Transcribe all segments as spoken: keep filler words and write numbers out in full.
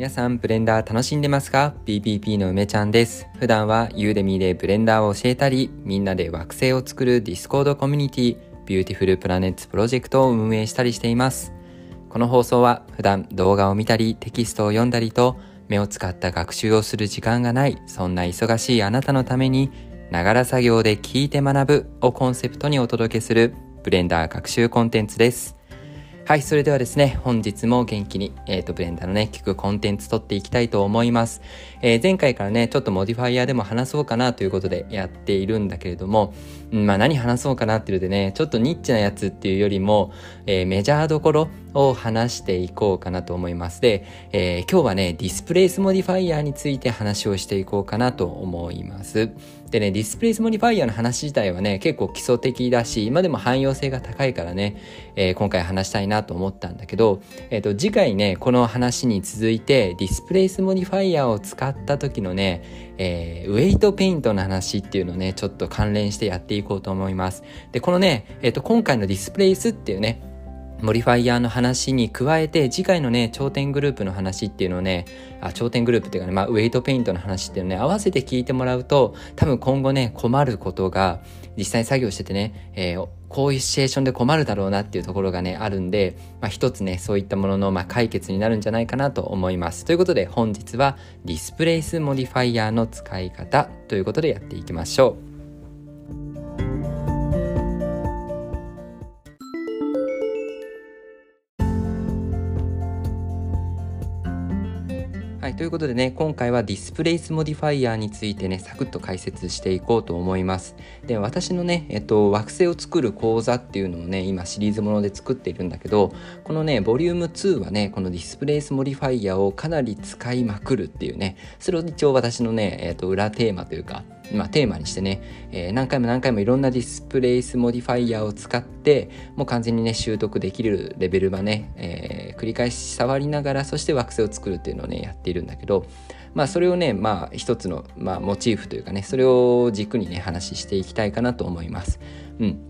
皆さんブレンダー楽しんでますか？ ビーピーピー の梅ちゃんです。普段は Udemy でブレンダーを教えたり、みんなで惑星を作る Discord コミュニティ Beautiful Planets Project を運営したりしています。この放送は普段動画を見たりテキストを読んだりと目を使った学習をする時間がない、そんな忙しいあなたのために、ながら作業で聞いて学ぶをコンセプトにお届けするブレンダー学習コンテンツです。はい、それではですね、本日も元気に、えーと、ブレンダーのね、聞くコンテンツ撮っていきたいと思います。えー、前回からね、ちょっとモディファイヤーでも話そうかなということでやっているんだけれども、うん、まあ何話そうかなっていうのでね、ちょっとニッチなやつっていうよりも、えー、メジャーどころを話していこうかなと思います。で、えー、今日はね、ディスプレイスモディファイヤーについて話をしていこうかなと思います。でね、ディスプレイスモディファイヤーの話自体はね、結構基礎的だし、今でも汎用性が高いからね、えー、今回話したいなと思ったんだけど、えーと、次回ね、この話に続いて、ディスプレイスモディファイヤーを使った時のね、えー、ウェイトペイントの話っていうのをね、ちょっと関連してやっていこうと思います。で、このね、えーと、今回のディスプレイスっていうね、モディファイヤーの話に加えて、次回のね、頂点グループの話っていうのをね、あ、頂点グループっていうかね、まあ、ウェイトペイントの話っていうのをね、合わせて聞いてもらうと、多分今後ね、困ることが、実際作業しててね、えー、こういうシチュエーションで困るだろうなっていうところがね、あるんで、まあ、一つね、そういったものの、まあ、解決になるんじゃないかなと思います。ということで、本日はディスプレイスモディファイヤーの使い方ということでやっていきましょう。はい、ということでね、今回はディスプレイスモディファイヤーについてね、サクッと解説していこうと思います。で、私のね、えっと、惑星を作る講座っていうのをね、今シリーズもので作っているんだけど、このね、ボリュームツーはね、このディスプレイスモディファイヤーをかなり使いまくるっていうね、それを一応私のね、えっと、裏テーマというか、まあ、テーマにしてね、えー、何回も何回もいろんなディスプレイスモディファイヤーを使って、もう完全にね、習得できるレベルはね、えー、繰り返し触りながら、そして惑星を作るっていうのをね、やっているんだけど、まあ、それをね、まあ、一つの、まあ、モチーフというかね、それを軸にね、話していきたいかなと思います。うん。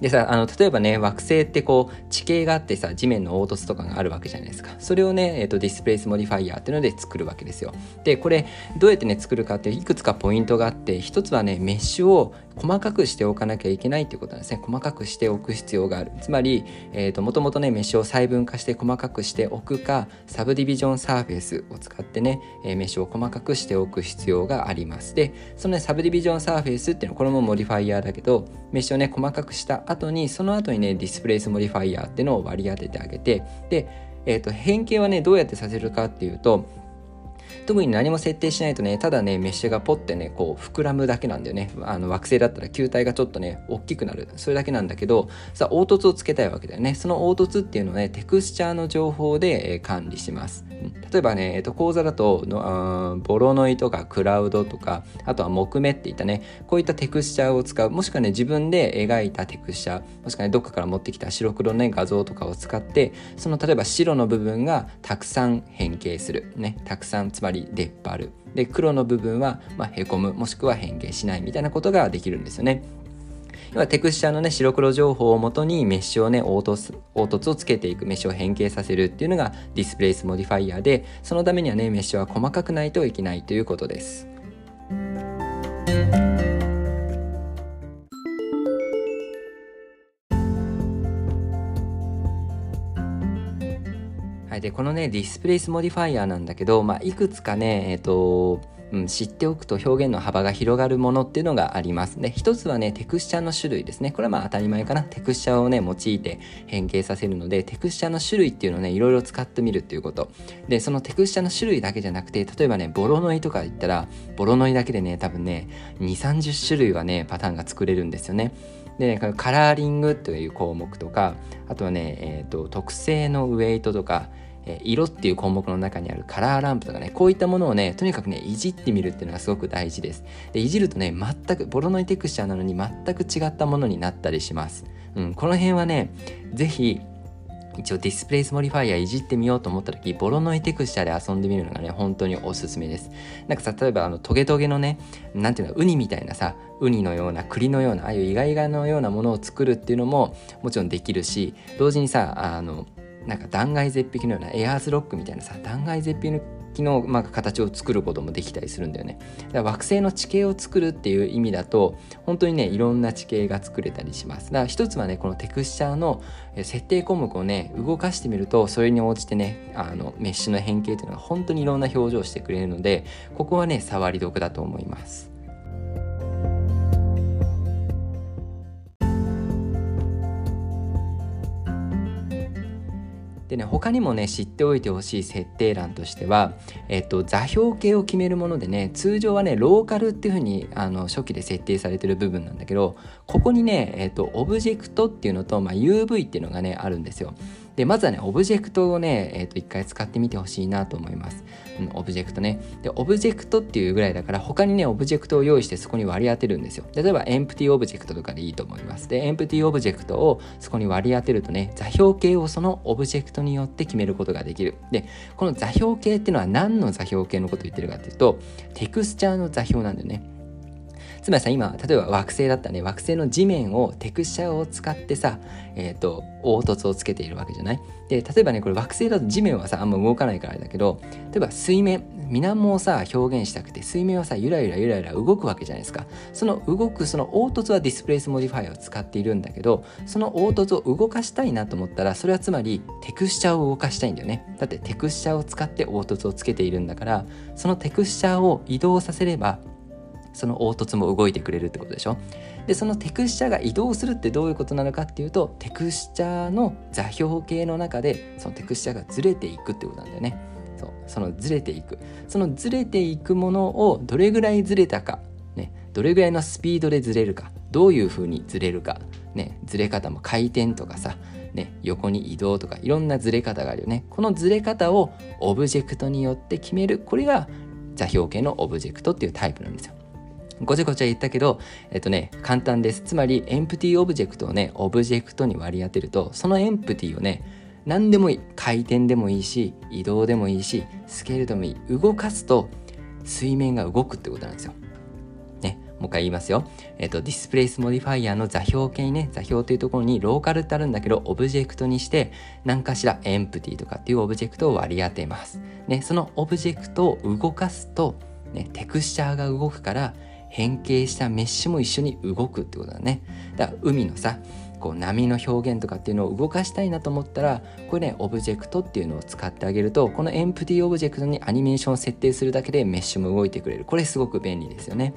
でさ、あの、例えばね、惑星ってこう、地形があってさ、地面の凹凸とかがあるわけじゃないですか。それをね、えっと、ディスプレイスモディファイヤーっていうので作るわけですよ。で、これ、どうやってね、作るかっていくつかポイントがあって、一つはね、メッシュを細かくしておかなきゃいけないっていうことなんですね。細かくしておく必要がある。つまり、えっと、もともとね、メッシュを細分化して細かくしておくか、サブディビジョンサーフェスを使ってね、メッシュを細かくしておく必要があります。で、そのね、サブディビジョンサーフェスっていうのは、これもモディファイヤーだけど、メッシュをね、細かくした後にその後にねディスプレイスモディファイヤーっていうのを割り当ててあげて、で、えーと、変形はねどうやってさせるかっていうと、特に何も設定しないとね、ただねメッシュがポッてねこう膨らむだけなんだよね。あの惑星だったら球体がちょっとね大きくなる、それだけなんだけどさ、凹凸をつけたいわけだよね。その凹凸っていうのをねテクスチャーの情報で、えー、管理します。例えばね、えっと、講座だとのボロノイとかクラウドとか、あとは木目っていったね、こういったテクスチャーを使う、もしくはね自分で描いたテクスチャー、もしくはねどっかから持ってきた白黒のね画像とかを使って、その例えば白の部分がたくさん変形するね、たくさんつまり出っ張る、で黒の部分は、まあ、へこむ、もしくは変形しないみたいなことができるんですよね。要はテクスチャーのね白黒情報をもとにメッシュをね凹凸、凹凸をつけていく、メッシュを変形させるっていうのがディスプレイスモディファイヤーで、そのためにはねメッシュは細かくないといけないということです。で、このねディスプレイスモディファイヤーなんだけど、まあ、いくつかね、えーとうん、知っておくと表現の幅が広がるものっていうのがありますね。一つはねテクスチャーの種類ですね。これはまあ当たり前かな。テクスチャーをね用いて変形させるので、テクスチャーの種類っていうのをねいろいろ使ってみるっていうこと。で、そのテクスチャーの種類だけじゃなくて、例えばねボロノイとか言ったら、ボロノイだけでね多分ね にじゅうさんじゅう 種類はねパターンが作れるんですよね。で、ね、カラーリングという項目とか、あとはね、えーと、特性のウェイトとか、色っていう項目の中にあるカラーランプとかね、こういったものをねとにかくねいじってみるっていうのがすごく大事です。で、いじるとね全くボロノイテクスチャーなのに全く違ったものになったりします、うん、この辺はねぜひ一応ディスプレイスモディファイヤーいじってみようと思った時、ボロノイテクスチャーで遊んでみるのがね本当におすすめです。なんかさ、例えばあのトゲトゲのね、なんていうの、ウニみたいなさ、ウニのような栗のような、ああいうイガイガのようなものを作るっていうのももちろんできるし、同時にさ、あのなんか断崖絶壁のようなエアーズロックみたいなさ、断崖絶壁器の、まあ、形を作ることもできたりするんだよね。だから惑星の地形を作るっていう意味だと本当にねいろんな地形が作れたりします。だから一つはねこのテクスチャーの設定項目をね動かしてみるとそれに応じてねあのメッシュの変形というのが本当にいろんな表情をしてくれるのでここはね触り得だと思います。でね、他にもね知っておいてほしい設定欄としては、えっと、座標系を決めるものでね通常はねローカルっていうふうにあの初期で設定されてる部分なんだけどここにね、えっと、オブジェクトっていうのと、まあ、ユーブイ っていうのがねあるんですよ。でまずはねオブジェクトをね、えー、と一回使ってみてほしいなと思います、うん、オブジェクトね。でオブジェクトっていうぐらいだから他にねオブジェクトを用意してそこに割り当てるんですよ。例えばエンプティオブジェクトとかでいいと思います。でエンプティオブジェクトをそこに割り当てるとね座標系をそのオブジェクトによって決めることができる。でこの座標系っていうのは何の座標系のことを言ってるかっていうとテクスチャーの座標なんだよね。つまりさ今例えば惑星だったらね惑星の地面をテクスチャーを使ってさ、えー、と凹凸をつけているわけじゃない。で例えばねこれ惑星だと地面はさあんま動かないからだけど例えば水面水面をさ表現したくて水面はさゆらゆらゆらゆら動くわけじゃないですか。その動くその凹凸はディスプレイスモディファイを使っているんだけどその凹凸を動かしたいなと思ったらそれはつまりテクスチャーを動かしたいんだよね。だってテクスチャーを使って凹凸をつけているんだからそのテクスチャーを移動させればその凹凸も動いてくれるってことでしょ。でそのテクスチャーが移動するってどういうことなのかっていうとテクスチャーの座標系の中でそのテクスチャーがずれていくってことなんだよね。 そう、そのずれていくそのずれていくものをどれぐらいずれたか、ね、どれぐらいのスピードでずれるかどういう風にずれるか、ね、ずれ方も回転とかさ、ね、横に移動とかいろんなずれ方があるよね。このずれ方をオブジェクトによって決めるこれが座標系のオブジェクトっていうタイプなんですよ。ごちゃごちゃ言ったけど、えっとね、簡単です。つまりエンプティオブジェクトをねオブジェクトに割り当てるとそのエンプティをね何でもいい回転でもいいし移動でもいいしスケールでもいい動かすと水面が動くってことなんですよ。ね、もう一回言いますよ。えっとディスプレイスモディファイアの座標系にね座標というところにローカルってあるんだけどオブジェクトにして何かしらエンプティとかっていうオブジェクトを割り当てます。ね、そのオブジェクトを動かすと、ね、テクスチャーが動くから変形したメッシュも一緒に動くってことだね。だから海のさこう波の表現とかっていうのを動かしたいなと思ったらこれねオブジェクトっていうのを使ってあげるとこのエンプティオブジェクトにアニメーションを設定するだけでメッシュも動いてくれる。これすごく便利ですよね。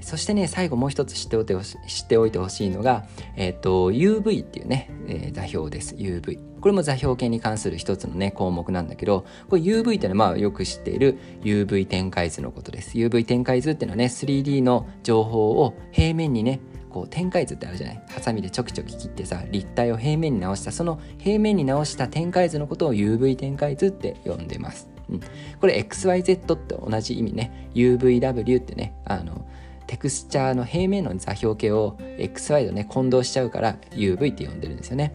そしてね最後もう一つ知っておいてほしい、知っておいてほしいのが、えー、と ユーブイ っていうね、えー、座標です。 ユーブイ これも座標系に関する一つのね項目なんだけどこれ ユーブイ ってのはまあよく知っている ユーブイ 展開図のことです。 ユーブイ 展開図っていうのはね スリーディー の情報を平面にねこう展開図ってあるじゃない。ハサミでちょきちょき切ってさ立体を平面に直したその平面に直した展開図のことを ユーブイ 展開図って呼んでます、うん、これ エックスワイゼット と同じ意味ね ユーブイダブリュー ってねあのテクスチャーの平面の座標系を エックスワイ とね混同しちゃうから ユーブイ って呼んでるんですよね。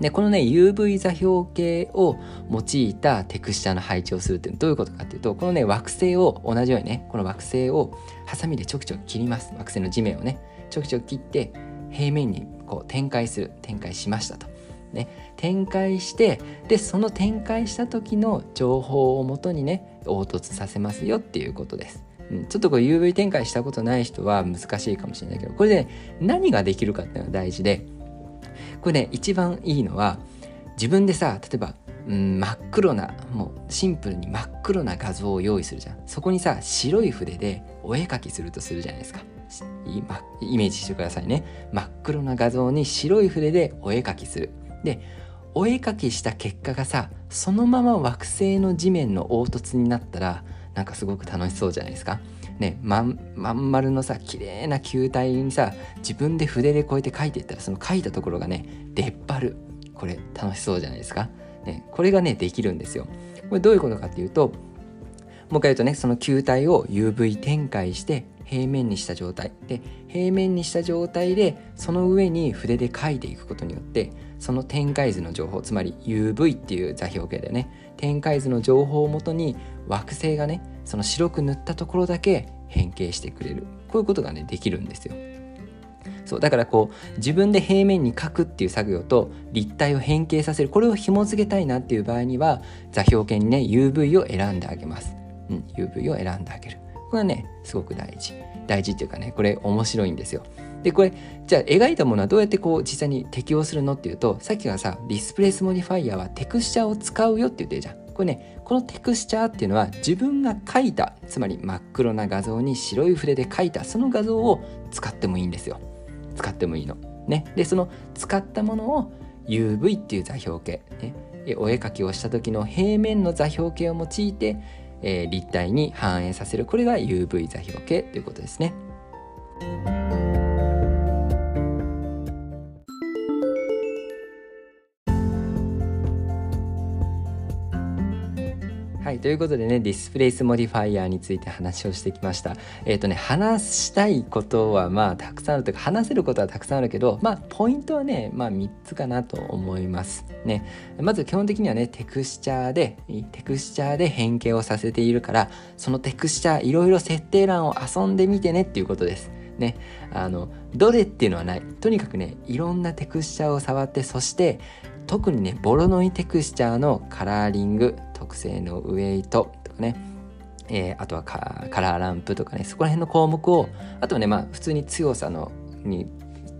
でこのね ユーブイ 座標系を用いたテクスチャーの配置をするってどういうことかっていうとこのね惑星を同じようにねこの惑星をハサミでちょきちょき切ります。惑星の地面をねちょきちょき切って平面にこう展開する展開しましたとね展開してでその展開した時の情報をもとにね凹凸させますよっていうことです。ちょっとこう ユーブイ 展開したことない人は難しいかもしれないけどこれで、ね、何ができるかっていうのが大事でこれね一番いいのは自分でさ例えば、うん、真っ黒なもうシンプルに真っ黒な画像を用意するじゃん。そこにさ白い筆でお絵描きするとするじゃないですか。今イメージしてくださいね。真っ黒な画像に白い筆でお絵描きする。でお絵描きした結果がさそのまま惑星の地面の凹凸になったらなんかすごく楽しそうじゃないですか、ね、まん、まん丸のさ綺麗な球体にさ自分で筆でこうやって描いていったらその描いたところがね出っ張る。これ楽しそうじゃないですか、ね、これがねできるんですよ。これどういうことかっていうともう一回言うとねその球体を ユーブイ 展開して平面にした状態で平面にした状態でその上に筆で描いていくことによってその展開図の情報つまり ユーブイ っていう座標系だよね展開図の情報をもとに惑星がねその白く塗ったところだけ変形してくれる。こういうことがねできるんですよ。そうだからこう自分で平面に描くっていう作業と立体を変形させる、これを紐付けたいなっていう場合には座標系にね ユーブイ を選んであげます、うん、ユーブイ を選んであげる、これはねすごく大事大事っていうかね、これ面白いんですよ。でこれじゃあ描いたものはどうやってこう実際に適用するのっていうと、さっきがさディスプレイスモディファイアはテクスチャーを使うよって言ってるじゃん。これね、このテクスチャーっていうのは自分が描いた、つまり真っ黒な画像に白い筆で描いたその画像を使ってもいいんですよ。使ってもいいのね。でその使ったものを ユーブイ っていう座標系、ね、お絵描きをした時の平面の座標系を用いて、えー、立体に反映させる、これが ユーブイ 座標系ということですね。はい、ということでね、ディスプレイスモディファイアについて話をしてきました。えっとね、話したいことはまあたくさんあるというか、話せることはたくさんあるけど、まあポイントはね、まあみっつかなと思いますね。まず基本的にはね、テクスチャーでテクスチャーで変形をさせているから、そのテクスチャーいろいろ設定欄を遊んでみてねっていうことです。ね、あのどれっていうのはない、とにかくねいろんなテクスチャーを触って、そして特にねボロノイテクスチャーのカラーリング、特性のウェイトとかね、えー、あとは カ, カラーランプとかね、そこら辺の項目を、あとねまあ普通に強さのに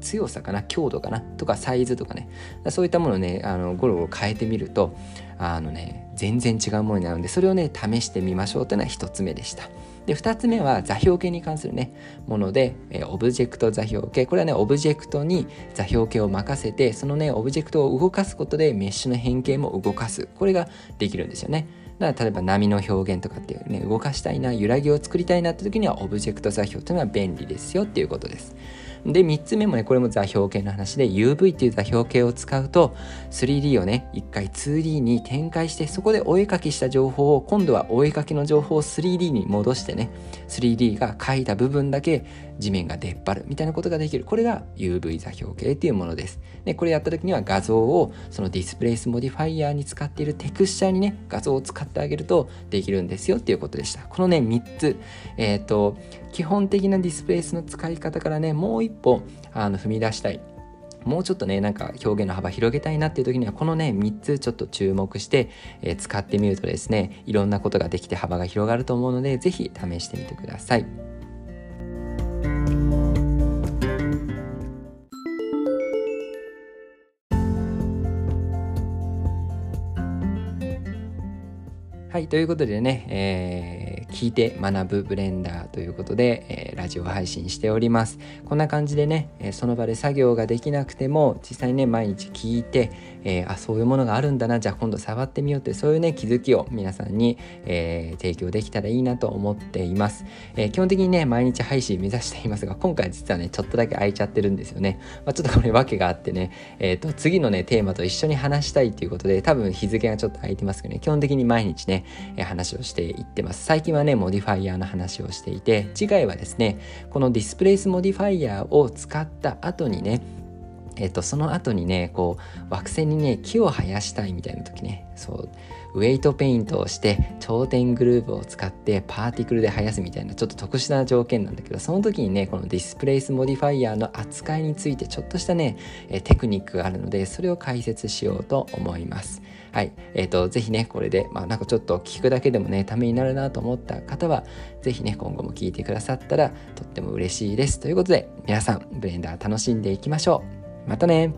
強さかな、強度かなとかサイズとかね、そういったものをねあのゴロゴロ変えてみると、あのね全然違うものになるので、それをね試してみましょうというのがひとつめでした。でふたつめは座標系に関するねもので、えー、オブジェクト座標系、これはねオブジェクトに座標系を任せて、そのねオブジェクトを動かすことでメッシュの変形も動かす、これができるんですよね。だから例えば波の表現とかっていうね、動かしたいな、揺らぎを作りたいなって時にはオブジェクト座標というのは便利ですよっていうことです。でみっつめもね、これも座標系の話で ユーブイ っていう座標系を使うと スリーディー をね一回 ツーディー に転換して、そこでお絵かきした情報を今度はお絵かきの情報を スリーディー に戻してね、 スリーディー が描いた部分だけ地面が出っ張るみたいなことができる、これが ユーブイ 座標系っていうものです。でこれやった時には画像をそのディスプレイスモディファイアーに使っているテクスチャーにね画像を使ってあげるとできるんですよっていうことでした。このねみっつ、えーと基本的なディスプレイスの使い方からね、もう一歩あの踏み出したい、もうちょっとねなんか表現の幅広げたいなっていう時には、このねみっつちょっと注目して、えー、使ってみるとですね、いろんなことができて幅が広がると思うので、ぜひ試してみてください。はい、ということでね、えー聞いて学ぶブレンダーということで、えー、ラジオ配信しております。こんな感じでね、えー、その場で作業ができなくても実際にね毎日聞いて、えー、あそういうものがあるんだな、じゃあ今度触ってみようって、そういうね気づきを皆さんに、えー、提供できたらいいなと思っています、えー、基本的にね毎日配信目指していますが、今回実はねちょっとだけ空いちゃってるんですよね、まあ、ちょっとこれ訳があってね、えー、と次のねテーマと一緒に話したいということで、多分日付がちょっと空いてますけどね、基本的に毎日ね話をしていってます。最近はねモディファイアの話をしていて、次回はですねこのディスプレイスモディファイアを使った後にね、えっとその後にねこう惑星にね木を生やしたいみたいな時ね、そうウェイトペイントをして頂点グルーブを使ってパーティクルで生やすみたいな、ちょっと特殊な条件なんだけど、その時にねこのディスプレイスモディファイアの扱いについてちょっとしたねテクニックがあるので、それを解説しようと思います。はい、えーと、ぜひねこれで、まあ、なんかちょっと聞くだけでもねためになるなと思った方はぜひね今後も聞いてくださったらとっても嬉しいです。ということで皆さんブレンダー楽しんでいきましょう。またね。